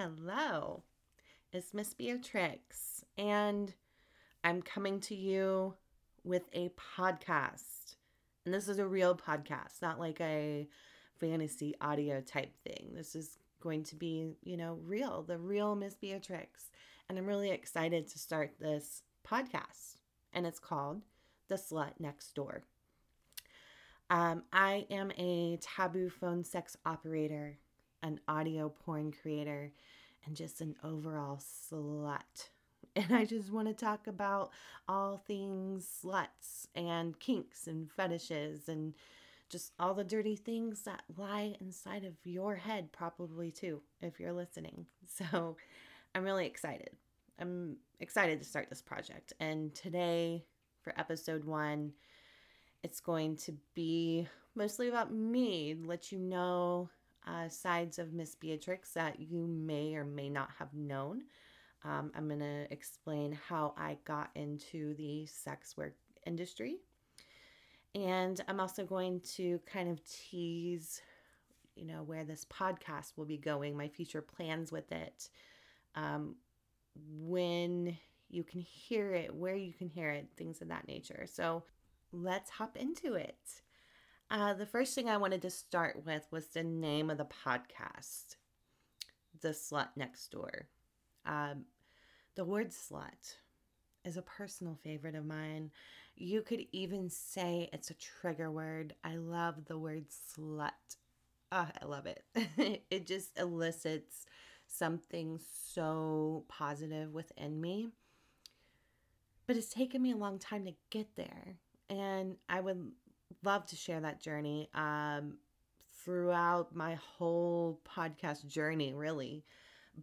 Hello, it's Miss Beatrix, and I'm coming to you with a podcast. And this is a real podcast, not like a fantasy audio type thing. This is going to be, real, the real Miss Beatrix. And I'm really excited to start this podcast, and it's called The Slut Next Door. I am a taboo phone sex operator, an audio porn creator, and just an overall slut. And I just want to talk about all things sluts and kinks and fetishes and just all the dirty things that lie inside of your head, probably too, if you're listening. So I'm really excited. I'm excited to start this project. And today for episode 1, it's going to be mostly about me, let you know sides of Miss Beatrix that you may or may not have known. I'm going to explain how I got into the sex work industry. And I'm also going to kind of tease, where this podcast will be going, my future plans with it, when you can hear it, where you can hear it, things of that nature. So let's hop into it. The first thing I wanted to start with was the name of the podcast, The Slut Next Door. The word slut is a personal favorite of mine. You could even say it's a trigger word. I love the word slut. Oh, I love it. It just elicits something so positive within me. But it's taken me a long time to get there. And I would love to share that journey throughout my whole podcast journey, really.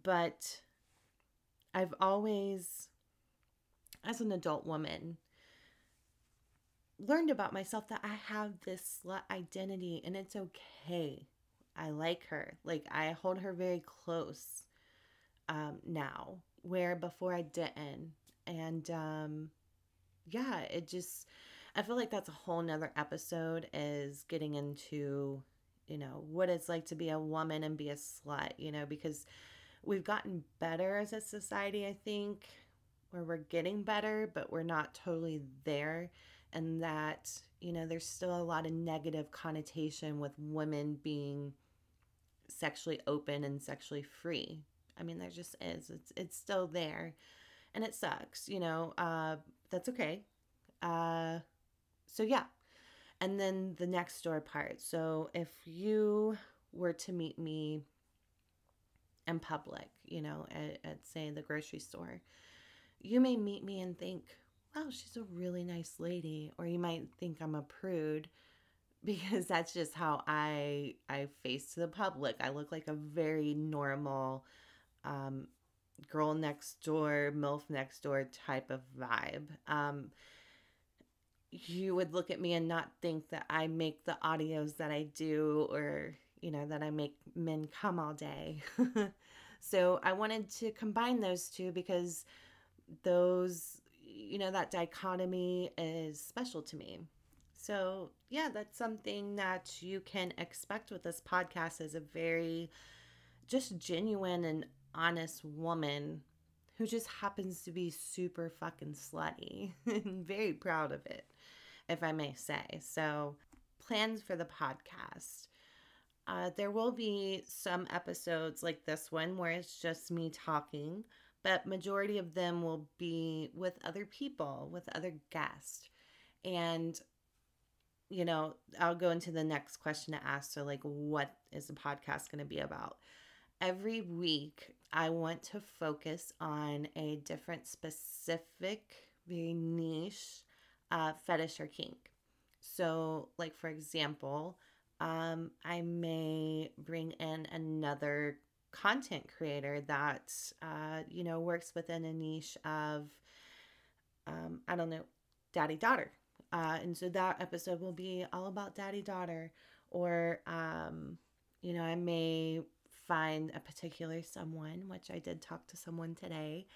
But I've always, as an adult woman, learned about myself that I have this slut identity, and it's okay. I like her. I hold her very close now, where before I didn't. And I feel like that's a whole nother episode, is getting into, what it's like to be a woman and be a slut, because we've gotten better as a society, I think, where we're getting better, but we're not totally there. And that, there's still a lot of negative connotation with women being sexually open and sexually free. I mean, there just is. It's still there. And it sucks, that's okay. So yeah. And then the next door part. So if you were to meet me in public, at say the grocery store, you may meet me and think, wow, she's a really nice lady. Or you might think I'm a prude, because that's just how I face the public. I look like a very normal, girl next door, MILF next door type of vibe. You would look at me and not think that I make the audios that I do, or, that I make men come all day. So I wanted to combine those two, because those, that dichotomy is special to me. So yeah, that's something that you can expect with this podcast, is a very just genuine and honest woman who just happens to be super fucking slutty and very proud of it, if I may say. So plans for the podcast. There will be some episodes like this one where it's just me talking, but majority of them will be with other people, with other guests. And, I'll go into the next question to ask. So what is the podcast going to be about? Every week, I want to focus on a different, specific, very niche fetish or kink. So, for example, I may bring in another content creator that, works within a niche of, daddy-daughter. And so that episode will be all about daddy-daughter. Or, I may find a particular someone, which I did talk to someone today,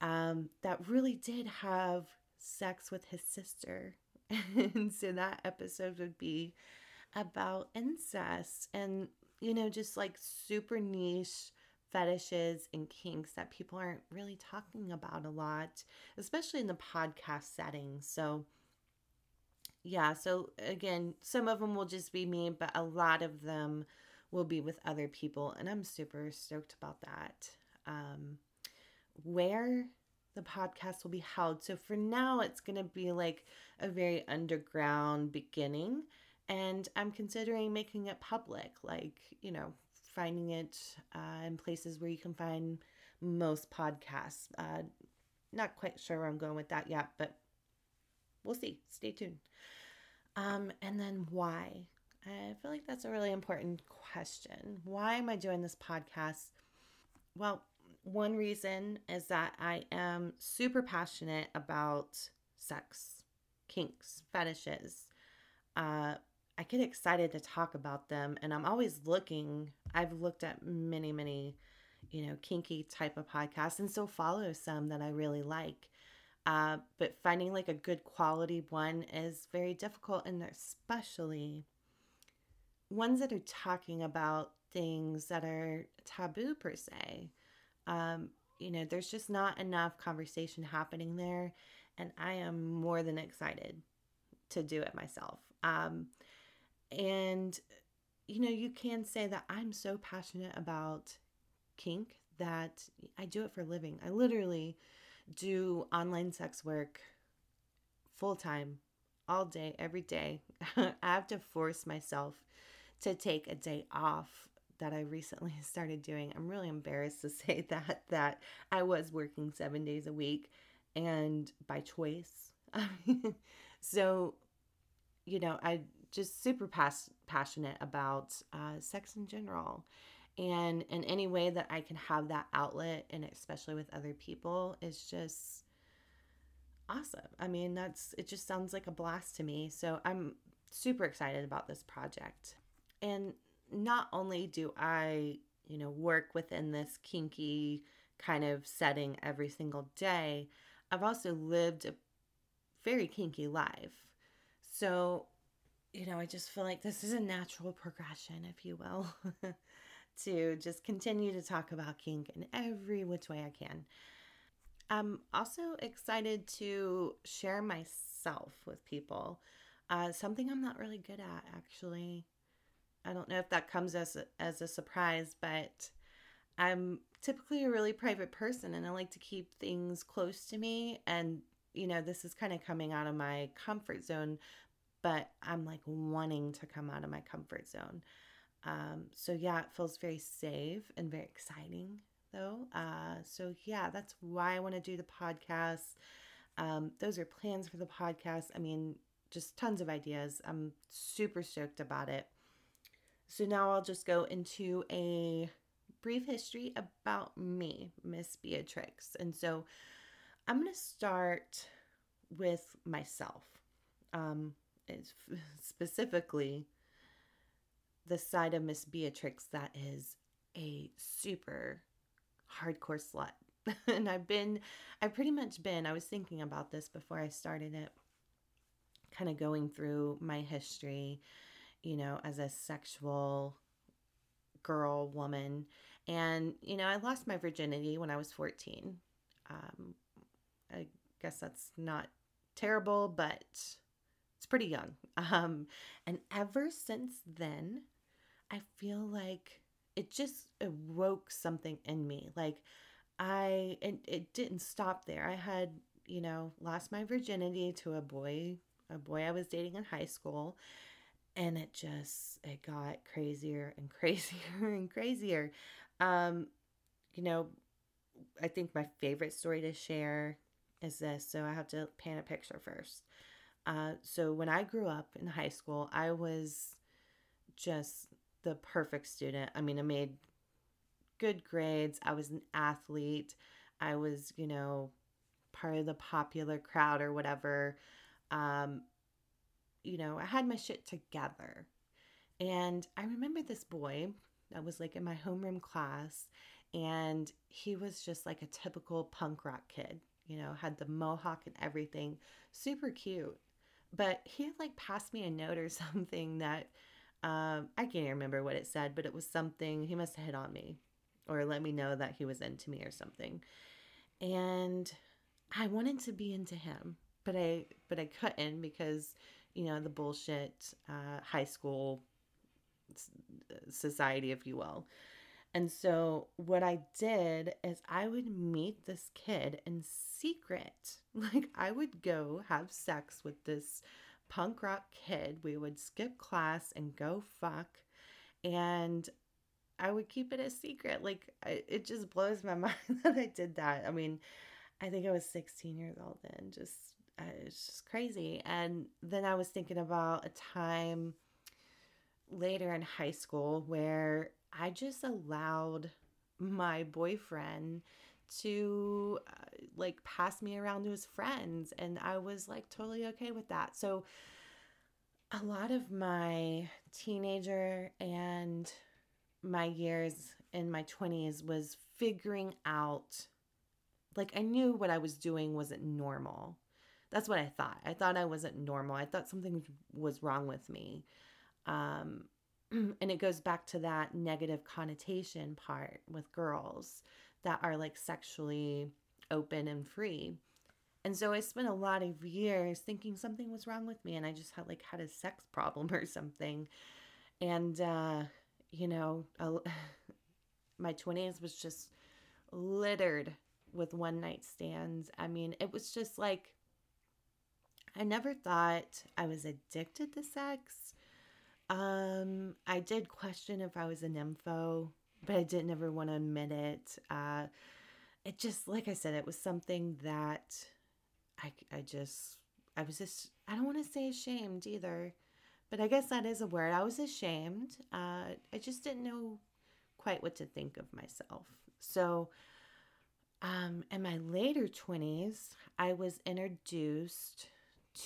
that really did have sex with his sister. And so that episode would be about incest and, just super niche fetishes and kinks that people aren't really talking about a lot, especially in the podcast setting. So yeah, so again, some of them will just be me, but a lot of them will be with other people, and I'm super stoked about that. Where the podcast will be held. So for now, it's going to be like a very underground beginning, and I'm considering making it public, like, you know, finding it in places where you can find most podcasts. Not quite sure where I'm going with that yet, but we'll see. Stay tuned. And then why? I feel like that's a really important question. Why am I doing this podcast? Well, one reason is that I am super passionate about sex, kinks, fetishes. I get excited to talk about them, and I'm always looking. I've looked at many, you know, kinky type of podcasts, and still follow some that I really like. But finding like a good quality one is very difficult, and especially ones that are talking about things that are taboo per se. You know, there's just not enough conversation happening there, and I am more than excited to do it myself. And you know, you can say that I'm so passionate about kink that I do it for a living. I literally do online sex work full time, all day, every day. I have to force myself to take a day off that I recently started doing. I'm really embarrassed to say that I was working 7 days a week, and by choice. So, you know, I just super passionate about sex in general. And in any way that I can have that outlet, and especially with other people, is just awesome. I mean, it just sounds like a blast to me. So I'm super excited about this project. And not only do I, you know, work within this kinky kind of setting every single day, I've also lived a very kinky life. So, you know, I just feel like this is a natural progression, if you will, to just continue to talk about kink in every which way I can. I'm also excited to share myself with people, something I'm not really good at, actually. I don't know if that comes as a surprise, but I'm typically a really private person, and I like to keep things close to me. And, you know, this is kind of coming out of my comfort zone, but I'm like wanting to come out of my comfort zone. So yeah, it feels very safe and very exciting though. So yeah, that's why I want to do the podcast. Those are plans for the podcast. I mean, just tons of ideas. I'm super stoked about it. So now I'll just go into a brief history about me, Miss Beatrix. And so I'm going to start with myself, specifically the side of Miss Beatrix that is a super hardcore slut. And I was thinking about this before I started it, kind of going through my history, you know, as a sexual girl, woman. And, you know, I lost my virginity when I was 14. I guess that's not terrible, but it's pretty young. And ever since then, I feel like it just awoke something in me. Like it didn't stop there. I had, you know, lost my virginity to a boy I was dating in high school. And it got crazier and crazier and crazier. You know, I think my favorite story to share is this. So I have to paint a picture first. So when I grew up in high school, I was just the perfect student. I mean, I made good grades. I was an athlete. I was, you know, part of the popular crowd or whatever. You know, I had my shit together. And I remember this boy that was like in my homeroom class, and he was just like a typical punk rock kid, you know, had the mohawk and everything, super cute. But he had like passed me a note or something that I can't remember what it said, but it was something. He must have hit on me or let me know that he was into me or something. And I wanted to be into him, but I couldn't because, you know, the bullshit high school society, if you will. And so what I did is I would meet this kid in secret. Like, I would go have sex with this punk rock kid. We would skip class and go fuck. And I would keep it a secret. Like, it just blows my mind that I did that. I mean, I think I was 16 years old then. It's just crazy. And then I was thinking about a time later in high school where I just allowed my boyfriend to like pass me around to his friends, and I was like totally okay with that. So a lot of my teenager and my years in my 20s was figuring out, like, I knew what I was doing wasn't normal. That's what I thought. I thought I wasn't normal. I thought something was wrong with me. And it goes back to that negative connotation part with girls that are like sexually open and free. And so I spent a lot of years thinking something was wrong with me, and I just had a sex problem or something. And, you know, my 20s was just littered with one night stands. I mean, it was just like, I never thought I was addicted to sex. I did question if I was a nympho, but I didn't ever want to admit it. It just, like I said, it was something that I was just, I don't want to say ashamed either, but I guess that is a word. I was ashamed. I just didn't know quite what to think of myself. So, in my later 20s, I was introduced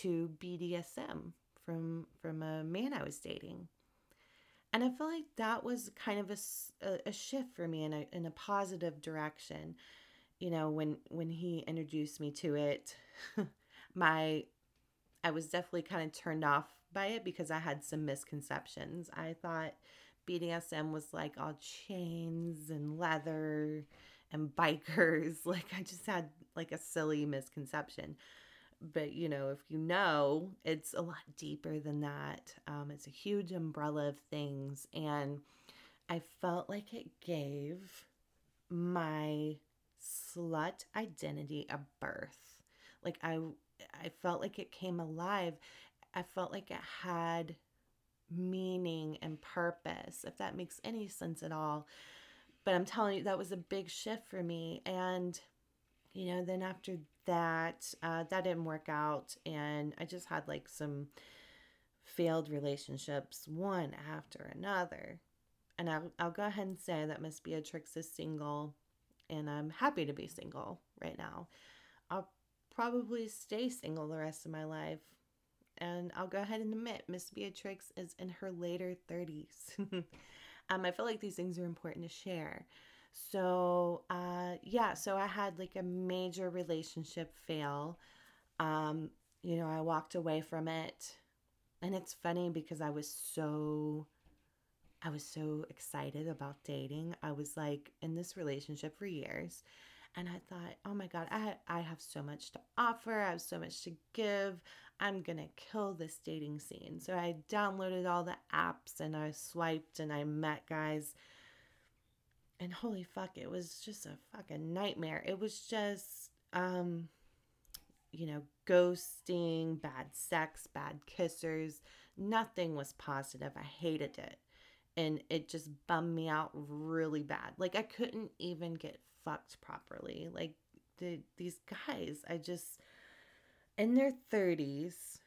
to BDSM from a man I was dating. And I feel like that was kind of a shift for me in a positive direction. You know, when he introduced me to it, I was definitely kind of turned off by it because I had some misconceptions. I thought BDSM was like all chains and leather and bikers. Like, I just had like a silly misconception. But, you know, if you know, it's a lot deeper than that. It's a huge umbrella of things. And I felt like it gave my slut identity a birth. Like, I felt like it came alive. I felt like it had meaning and purpose, if that makes any sense at all. But I'm telling you, that was a big shift for me. And, you know, then after that, that didn't work out, and I just had like some failed relationships, one after another. And I'll go ahead and say that Miss Beatrix is single, and I'm happy to be single right now. I'll probably stay single the rest of my life, and I'll go ahead and admit Miss Beatrix is in her later 30s. I feel like these things are important to share. So, so I had like a major relationship fail. You know, I walked away from it, and it's funny because I was so excited about dating. I was like in this relationship for years, and I thought, oh my God, I have so much to offer. I have so much to give. I'm going to kill this dating scene. So I downloaded all the apps, and I swiped, and I met guys. And holy fuck, it was just a fucking nightmare. It was just, you know, ghosting, bad sex, bad kissers. Nothing was positive. I hated it. And it just bummed me out really bad. Like, I couldn't even get fucked properly. Like, these guys, I just, in their 30s,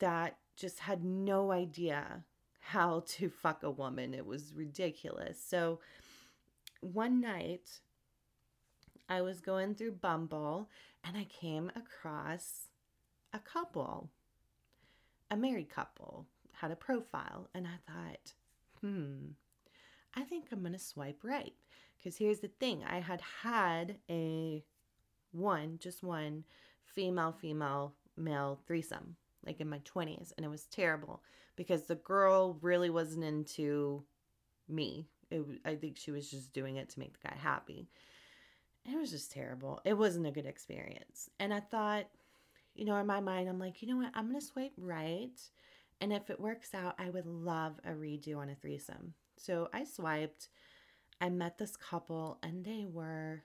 that just had no idea how to fuck a woman. It was ridiculous. So, one night, I was going through Bumble, and I came across a couple, a married couple, had a profile, and I thought, I think I'm going to swipe right. Because here's the thing, I had just one female, male threesome, like in my 20s, and it was terrible because the girl really wasn't into me. I think she was just doing it to make the guy happy. And it was just terrible. It wasn't a good experience. And I thought, you know, in my mind, I'm like, you know what? I'm going to swipe right. And if it works out, I would love a redo on a threesome. So I swiped. I met this couple, and they were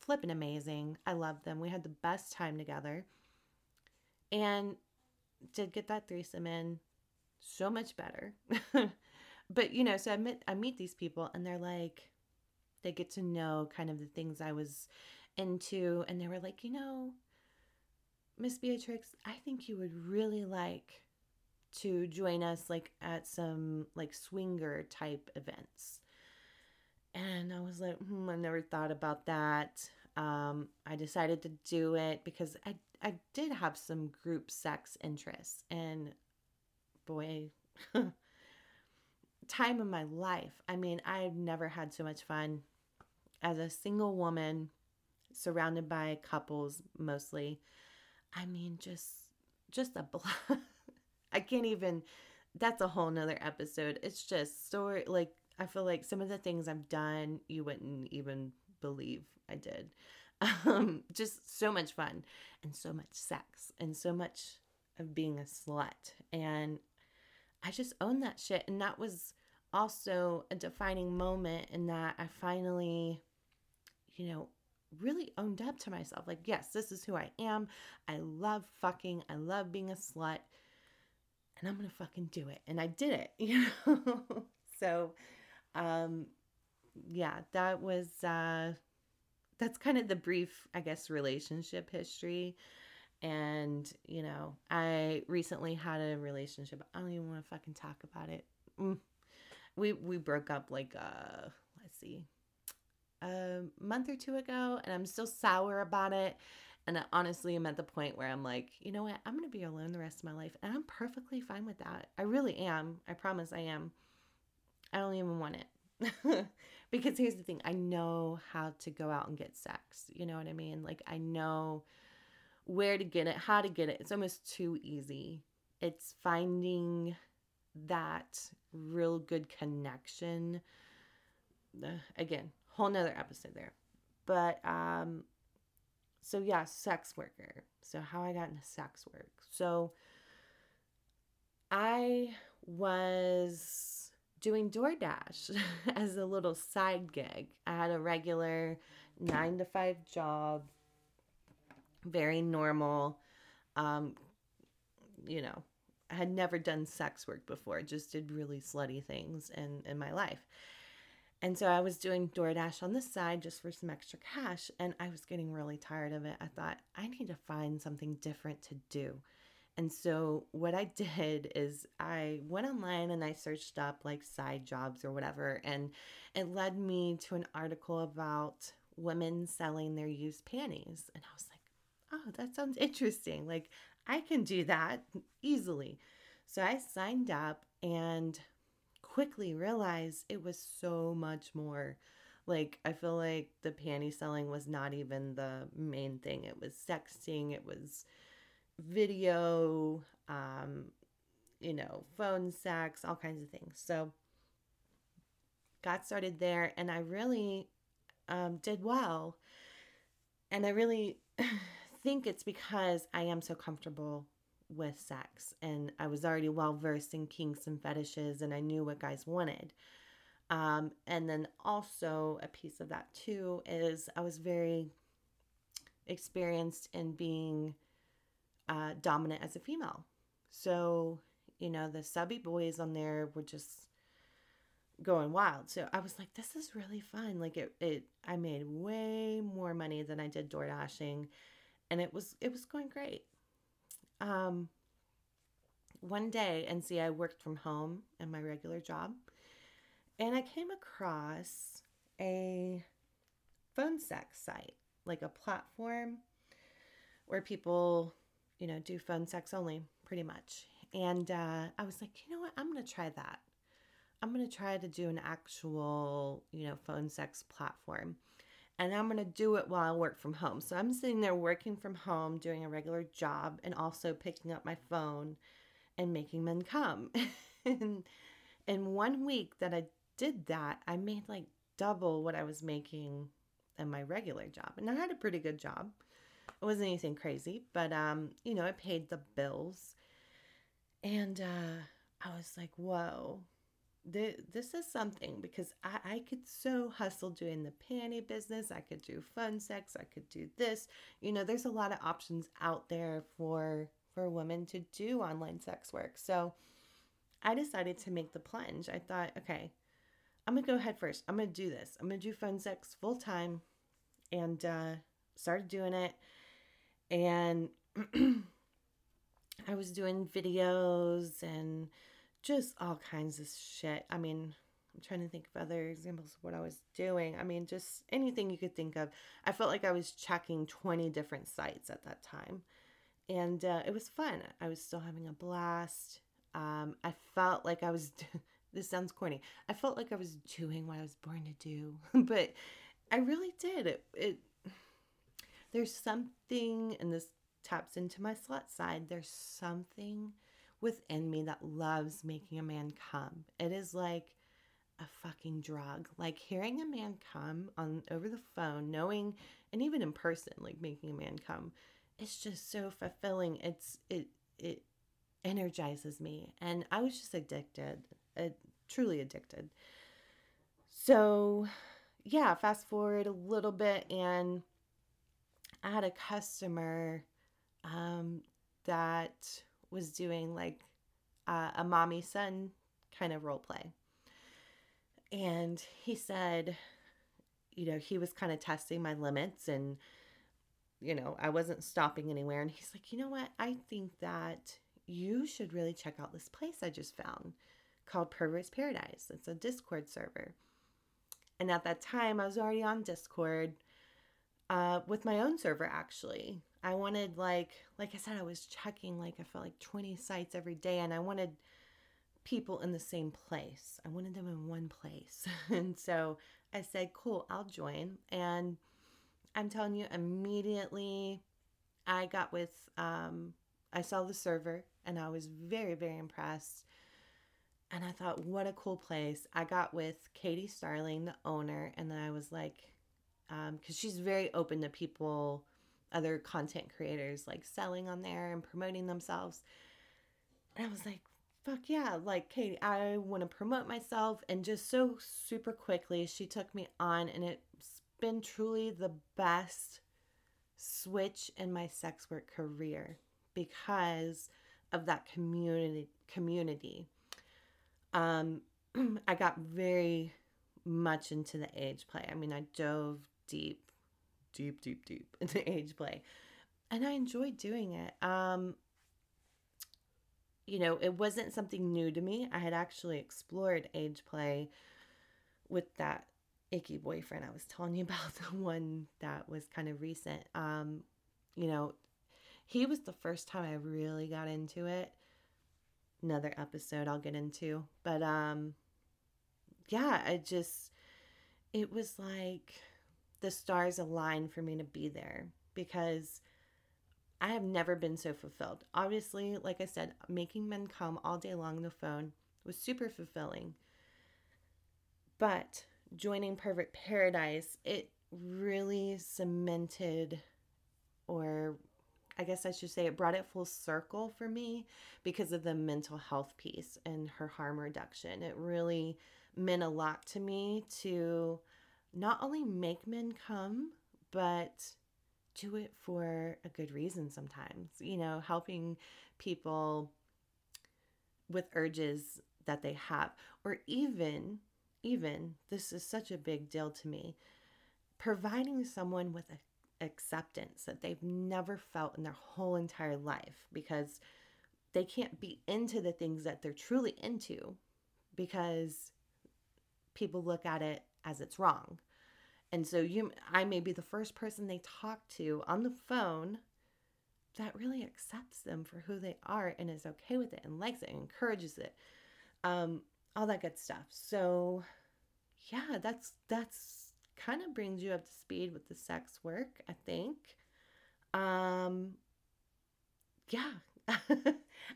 flipping amazing. I loved them. We had the best time together. And did get that threesome in. So much better. But, you know, so I meet these people, and they're like, they get to know kind of the things I was into. And they were like, you know, Miss Beatrix, I think you would really like to join us, like, at some, like, swinger type events. And I was like, I never thought about that. I decided to do it because I did have some group sex interests. And, boy, time of my life. I mean, I've never had so much fun as a single woman surrounded by couples mostly. I mean, just a blast. I can't even, that's a whole nother episode. It's just so, like, I feel like some of the things I've done, you wouldn't even believe I did. Just so much fun and so much sex and so much of being a slut. And I just owned that shit. And that was also a defining moment in that I finally, you know, really owned up to myself. Like, yes, this is who I am. I love fucking. I love being a slut. And I'm going to fucking do it. And I did it, you know? So, yeah, that was, that's kind of the brief, I guess, relationship history. And, you know, I recently had a relationship. I don't even want to fucking talk about it. We broke up like, a month or two ago, and I'm still sour about it. And I honestly am at the point where I'm like, you know what? I'm going to be alone the rest of my life. And I'm perfectly fine with that. I really am. I promise I am. I don't even want it. Because here's the thing. I know how to go out and get sex. You know what I mean? Like, I know where to get it, how to get it. It's almost too easy. It's finding that real good connection. Again, whole nother episode there. But, so yeah, sex worker. So how I got into sex work. So I was doing DoorDash as a little side gig. I had a regular 9-to-5 job, very normal. You know, I had never done sex work before. Just did really slutty things in my life. And so I was doing DoorDash on the side just for some extra cash, and I was getting really tired of it. I thought, I need to find something different to do. And so what I did is I went online and I searched up, like, side jobs or whatever, and it led me to an article about women selling their used panties. And I was like, oh, that sounds interesting. Like, I can do that easily. So I signed up and quickly realized it was so much more. Like, I feel like the panty selling was not even the main thing. It was sexting, it was video, you know, phone sex, all kinds of things. So got started there, and I really did well. And I really think it's because I am so comfortable with sex, and I was already well versed in kinks and fetishes, and I knew what guys wanted. And then also a piece of that too is I was very experienced in being dominant as a female. So, you know, the subby boys on there were just going wild. So I was like, this is really fun. Like, I made way more money than I did door dashing, and it was going great. One day, and see, I worked from home in my regular job, and I came across a phone sex site, like a platform where people, you know, do phone sex only pretty much. And, I was like, you know what? I'm going to try that. I'm going to try to do an actual, you know, phone sex platform, and I'm going to do it while I work from home. So I'm sitting there working from home, doing a regular job, and also picking up my phone and making men come. And in 1 week that I did that, I made like double what I was making in my regular job. And I had a pretty good job. It wasn't anything crazy, but, you know, it paid the bills. And I was like, whoa, this is something, because I could so hustle doing the panty business. I could do fun sex. I could do this. You know, there's a lot of options out there for women to do online sex work. So I decided to make the plunge. I thought, okay, I'm going to go head first. I'm going to do this. I'm going to do phone sex full time, and started doing it. And I was doing videos and just all kinds of shit. I mean, I'm trying to think of other examples of what I was doing. I mean, just anything you could think of. I felt like I was checking 20 different sites at that time. And it was fun. I was still having a blast. I felt like I was... This sounds corny. I felt like I was doing what I was born to do, but I really did. There's something, and this taps into my slut side, there's something within me that loves making a man come. It is like a fucking drug. Like hearing a man come over the phone, knowing, and even in person, like making a man come, it's just so fulfilling. It energizes me, and I was just addicted. Truly addicted. So yeah, fast forward a little bit, and I had a customer that was doing like a mommy son kind of role play, and he said, you know, he was kind of testing my limits, and you know, I wasn't stopping anywhere, and he's like, you know what, I think that you should really check out this place I just found called Perverse Paradise. It's a Discord server. And at that time, I was already on Discord with my own server, actually. I wanted, like I said, I was checking, like, I felt like 20 sites every day, and I wanted people in the same place. I wanted them in one place. And so I said, cool, I'll join. And I'm telling you, immediately I got with, I saw the server, and I was very, very impressed. And I thought, what a cool place. I got with Katie Starling, the owner, and then I was like, because she's very open to people, other content creators, like selling on there and promoting themselves. And I was like, fuck yeah, like Katie, I want to promote myself. And just so super quickly, she took me on, and it's been truly the best switch in my sex work career because of that community. I got very much into the age play. I mean, I dove deep into age play, and I enjoyed doing it. You know, it wasn't something new to me. I had actually explored age play with that icky boyfriend I was telling you about, the one that was kind of recent. You know, he was the first time I really got into it. Another episode I'll get into, but yeah, it was like the stars aligned for me to be there, because I have never been so fulfilled. Obviously, like I said, making men come all day long on the phone was super fulfilling, but joining Perverse Paradise, it really cemented, or I guess I should say it brought it full circle for me, because of the mental health piece and her harm reduction. It really meant a lot to me to not only make men come, but do it for a good reason sometimes, you know, helping people with urges that they have, or even this is such a big deal to me, providing someone with a acceptance that they've never felt in their whole entire life, because they can't be into the things that they're truly into because people look at it as it's wrong. And so I may be the first person they talk to on the phone that really accepts them for who they are and is okay with it and likes it and encourages it, all that good stuff. So yeah, that's kind of brings you up to speed with the sex work, I think. Yeah.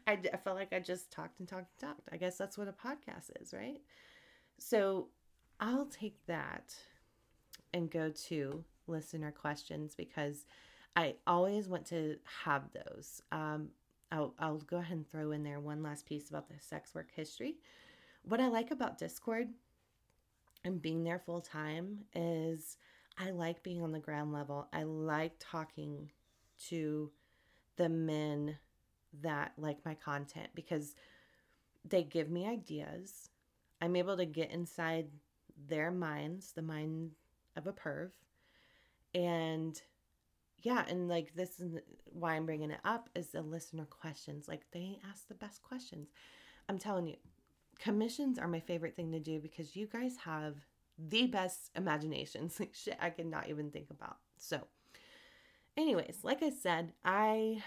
I felt like I just talked and talked and talked. I guess that's what a podcast is, right? So I'll take that and go to listener questions because I always want to have those. I'll go ahead and throw in there one last piece about the sex work history. What I like about Discord and being there full time is I like being on the ground level. I like talking to the men that like my content because they give me ideas. I'm able to get inside their minds, the mind of a perv. And yeah, and like this is why I'm bringing it up is the listener questions. Like they ask the best questions. I'm telling you, commissions are my favorite thing to do because you guys have the best imaginations, like shit I cannot even think about. So anyways, like I said, I'll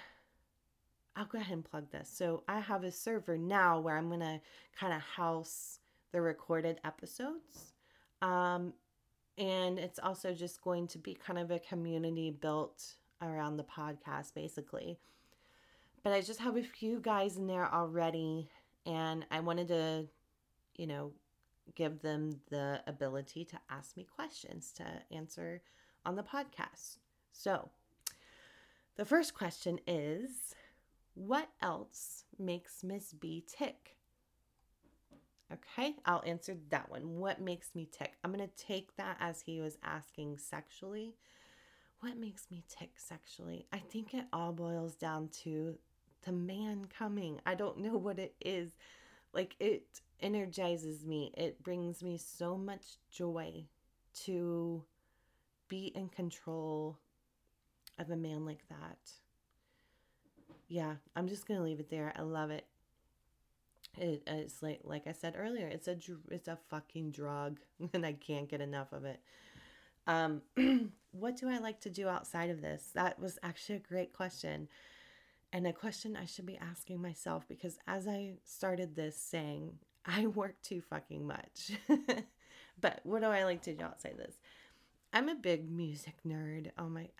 go ahead and plug this. So I have a server now where I'm going to kind of house the recorded episodes. And it's also just going to be kind of a community built around the podcast, basically. But I just have a few guys in there already. And I wanted to, you know, give them the ability to ask me questions to answer on the podcast. So the first question is, what else makes Miss B tick? Okay, I'll answer that one. What makes me tick? I'm going to take that as he was asking sexually. What makes me tick sexually? I think it all boils down to the man coming. I don't know what it is. Like, it energizes me. It brings me so much joy to be in control of a man like that. Yeah, I'm just going to leave it there. I love it. It's like I said earlier, it's a fucking drug and I can't get enough of it. What do I like to do outside of this? That was actually a great question. And a question I should be asking myself, because as I started this saying, I work too fucking much. But what do I like to do outside this? I'm a big music nerd.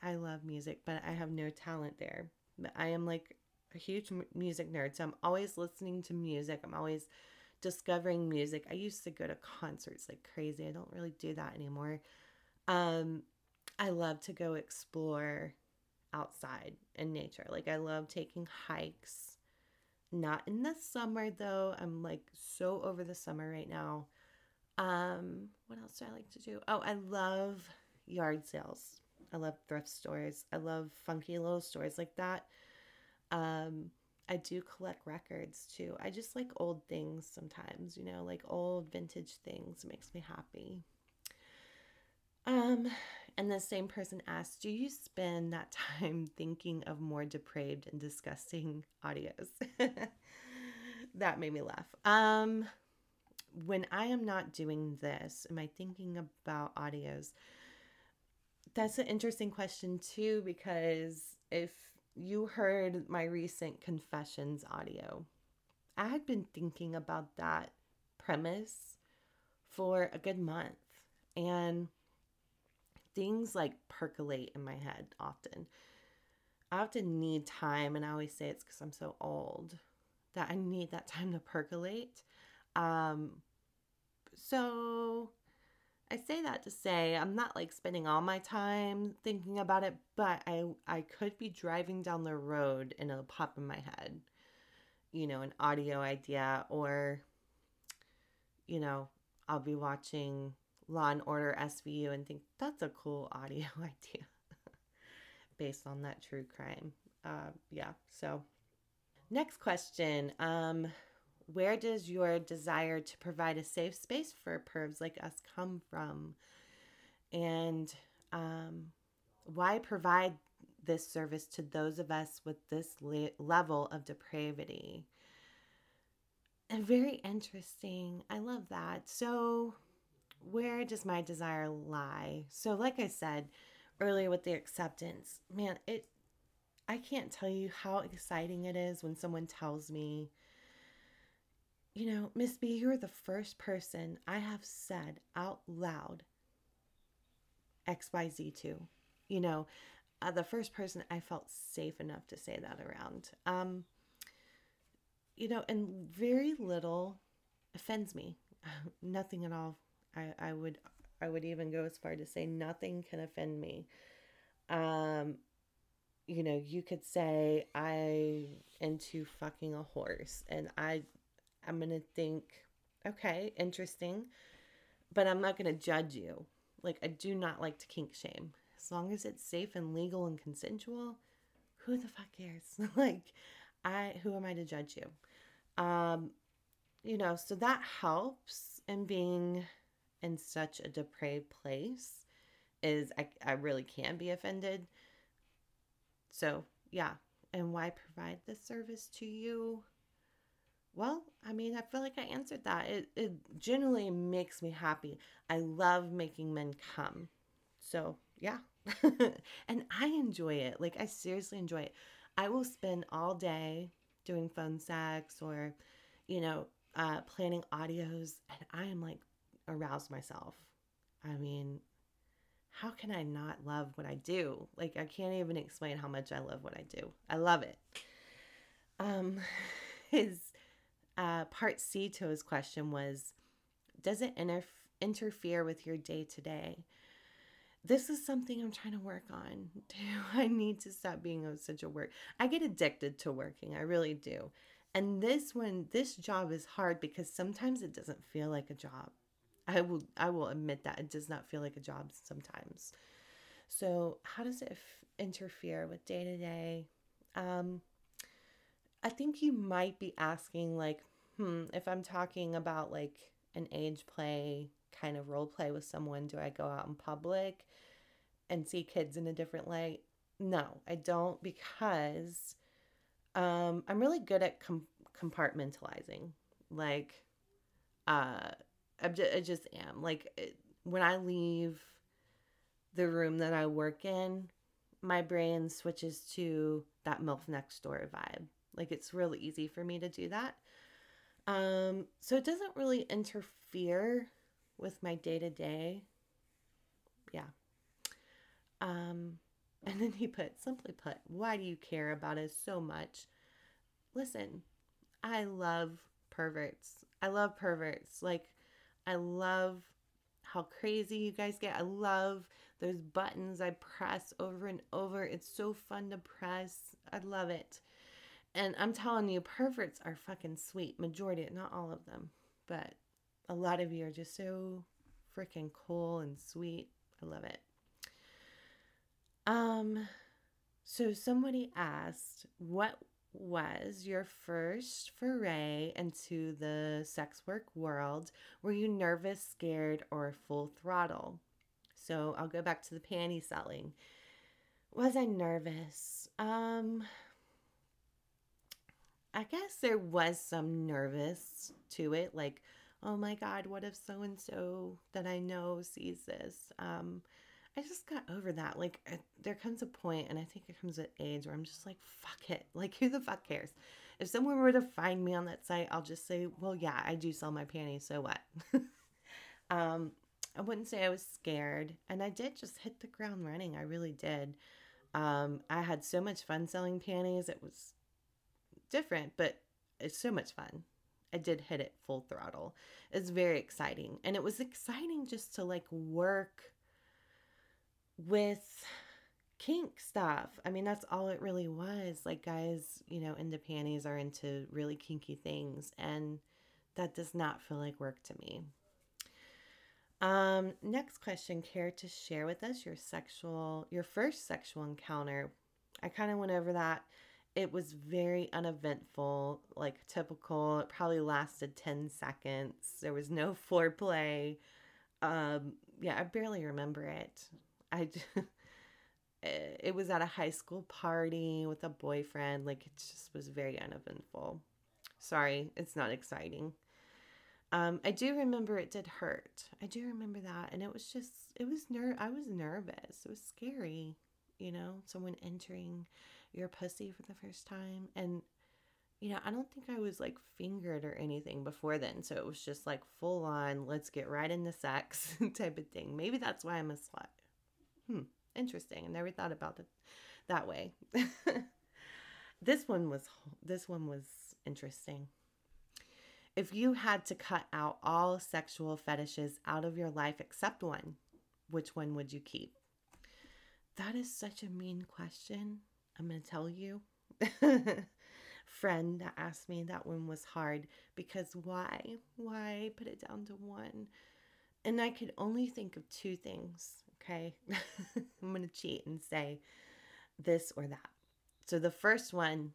I love music, but I have no talent there. But I am like a huge music nerd. So I'm always listening to music. I'm always discovering music. I used to go to concerts like crazy. I don't really do that anymore. I love to go explore outside in nature. Like I love taking hikes. Not in the summer though. I'm like so over the summer right now. What else do I like to do? Oh, I love yard sales. I love thrift stores. I love funky little stores like that. I do collect records too. I just like old things sometimes, you know, like old vintage things. It makes me happy. And the same person asked, do you spend that time thinking of more depraved and disgusting audios? That made me laugh. When I am not doing this, am I thinking about audios? That's an interesting question too, because if you heard my recent confessions audio, I had been thinking about that premise for a good month, and things like percolate in my head often. I often need time, and I always say it's because I'm so old that I need that time to percolate. So I say that to say I'm not like spending all my time thinking about it, but I could be driving down the road and it'll pop in my head, you know, an audio idea, or, you know, I'll be watching Law & Order SVU and think that's a cool audio idea based on that true crime. Yeah. So next question. Where does your desire to provide a safe space for pervs like us come from? And why provide this service to those of us with this level of depravity? And very interesting. I love that. So where does my desire lie? So like I said earlier with the acceptance, man, I can't tell you how exciting it is when someone tells me, you know, Miss B, you're the first person I have said out loud XYZ to. You know, the first person I felt safe enough to say that around. You know, and very little offends me. nothing at all. I would even go as far to say nothing can offend me. You know, you could say I'm into fucking a horse, and I'm going to think, okay, interesting, but I'm not going to judge you. Like, I do not like to kink shame. As long as it's safe and legal and consensual, who the fuck cares? Like, who am I to judge you? You know, so that helps in being in such a depraved place is I really can be offended. So, yeah. And why provide this service to you? Well, I mean, I feel like I answered that. It generally makes me happy. I love making men come. So, yeah. And I enjoy it. Like, I seriously enjoy it. I will spend all day doing phone sex or, you know, planning audios. And I am, like, aroused myself. I mean, how can I not love what I do? Like, I can't even explain how much I love what I do. I love it. Part C to his question was, does it interfere with your day-to-day? This is something I'm trying to work on. I need to stop being such a work. I get addicted to working. I really do. And this job is hard because sometimes it doesn't feel like a job. I will admit that. It does not feel like a job sometimes. So how does it interfere with day-to-day? I think you might be asking, like, if I'm talking about, like, an age play kind of role play with someone, do I go out in public and see kids in a different light? No, I don't, because I'm really good at compartmentalizing. Like, I just am. Like, when I leave the room that I work in, my brain switches to that MILF next door vibe. Like, it's really easy for me to do that. So it doesn't really interfere with my day-to-day. Yeah. And then he put, simply put, why do you care about us so much? Listen, I love perverts. Like, I love how crazy you guys get. I love those buttons I press over and over. It's so fun to press. I love it. And I'm telling you, perverts are fucking sweet. Majority, not all of them, but a lot of you are just so freaking cool and sweet. I love it. So somebody asked, what was your first foray into the sex work world? Were you nervous, scared, or full throttle? So I'll go back to the panty selling. Was I nervous? I guess there was some nervous to it, like, oh my God, what if so-and-so that I know sees this? I just got over that. Like, there comes a point, and I think it comes at age, where I'm just like, fuck it. Like, who the fuck cares? If someone were to find me on that site, I'll just say, well, yeah, I do sell my panties, so what? I wouldn't say I was scared, and I did just hit the ground running. I really did. I had so much fun selling panties. It was different, but it's so much fun. I did hit it full throttle. It's very exciting. And it was exciting just to, like, work with kink stuff. I mean, that's all it really was. Like, guys, you know, into panties are into really kinky things, and that does not feel like work to me. Next question, care to share with us your first sexual encounter? I kind of went over that. It was very uneventful, like typical. It probably lasted 10 seconds. There was no foreplay. Yeah, I barely remember it. It was at a high school party with a boyfriend. Like, it just was very uneventful. Sorry, it's not exciting. I do remember it did hurt. I do remember that. And it was just, I was nervous. It was scary, you know, someone entering your pussy for the first time. And, you know, I don't think I was, like, fingered or anything before then. So it was just, like, full on, let's get right into sex type of thing. Maybe that's why I'm a slut. Interesting. I never thought about it that way. This one was interesting. If you had to cut out all sexual fetishes out of your life except one, which one would you keep? That is such a mean question. I'm going to tell you. Friend that asked me, that one was hard because why? Why put it down to one? And I could only think of two things, okay? I'm going to cheat and say this or that. So the first one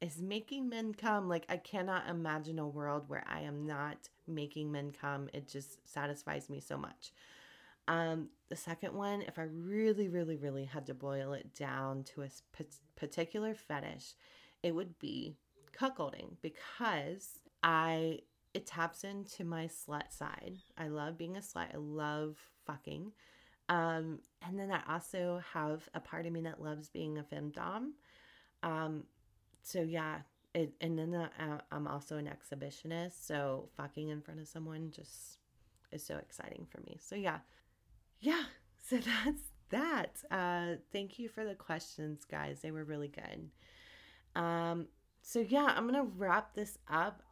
is making men come. Like, I cannot imagine a world where I am not making men come. It just satisfies me so much. The second one, if I really, really, really had to boil it down to a particular fetish, it would be cuckolding because it taps into my slut side. I love being a slut. I love fucking. And then I also have a part of me that loves being a femdom. So yeah, I'm also an exhibitionist. So fucking in front of someone just is so exciting for me. So yeah. Yeah. So that's that. Thank you for the questions, guys. They were really good. So yeah, I'm going to wrap this up.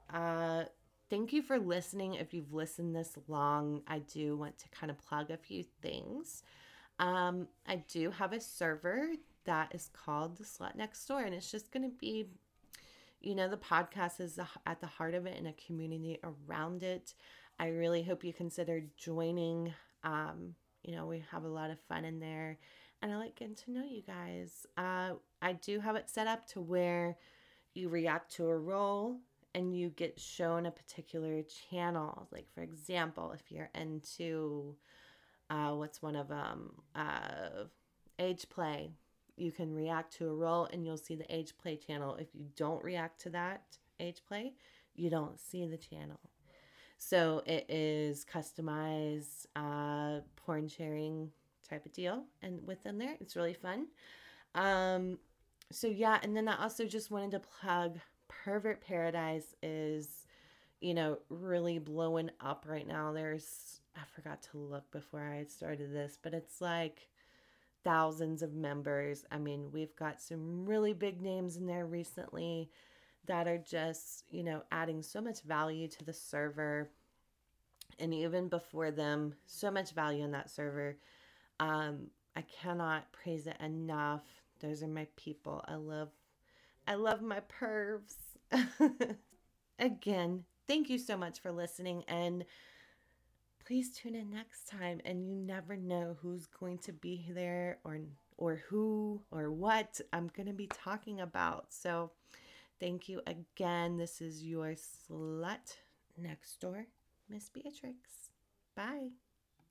Thank you for listening. If you've listened this long, I do want to kind of plug a few things. I do have a server that is called The Slut Next Door, and it's just going to be, you know, the podcast is at the heart of it and a community around it. I really hope you consider joining. You know, we have a lot of fun in there, and I like getting to know you guys. I do have it set up to where you react to a role and you get shown a particular channel. Like, for example, if you're into, what's one of them, age play, you can react to a role and you'll see the age play channel. If you don't react to that age play, you don't see the channel. So it is customized, porn sharing type of deal. And within there, it's really fun. So yeah. And then I also just wanted to plug Pervert Paradise is, you know, really blowing up right now. I forgot to look before I started this, but it's like thousands of members. I mean, we've got some really big names in there recently that are just, you know, adding so much value to the server. And even before them, so much value in that server. I cannot praise it enough. Those are my people. I love my pervs. Again, thank you so much for listening, and please tune in next time. And you never know who's going to be there or who or what I'm going to be talking about. So thank you again. This is your Slut Next Door, Miss Beatrix. Bye.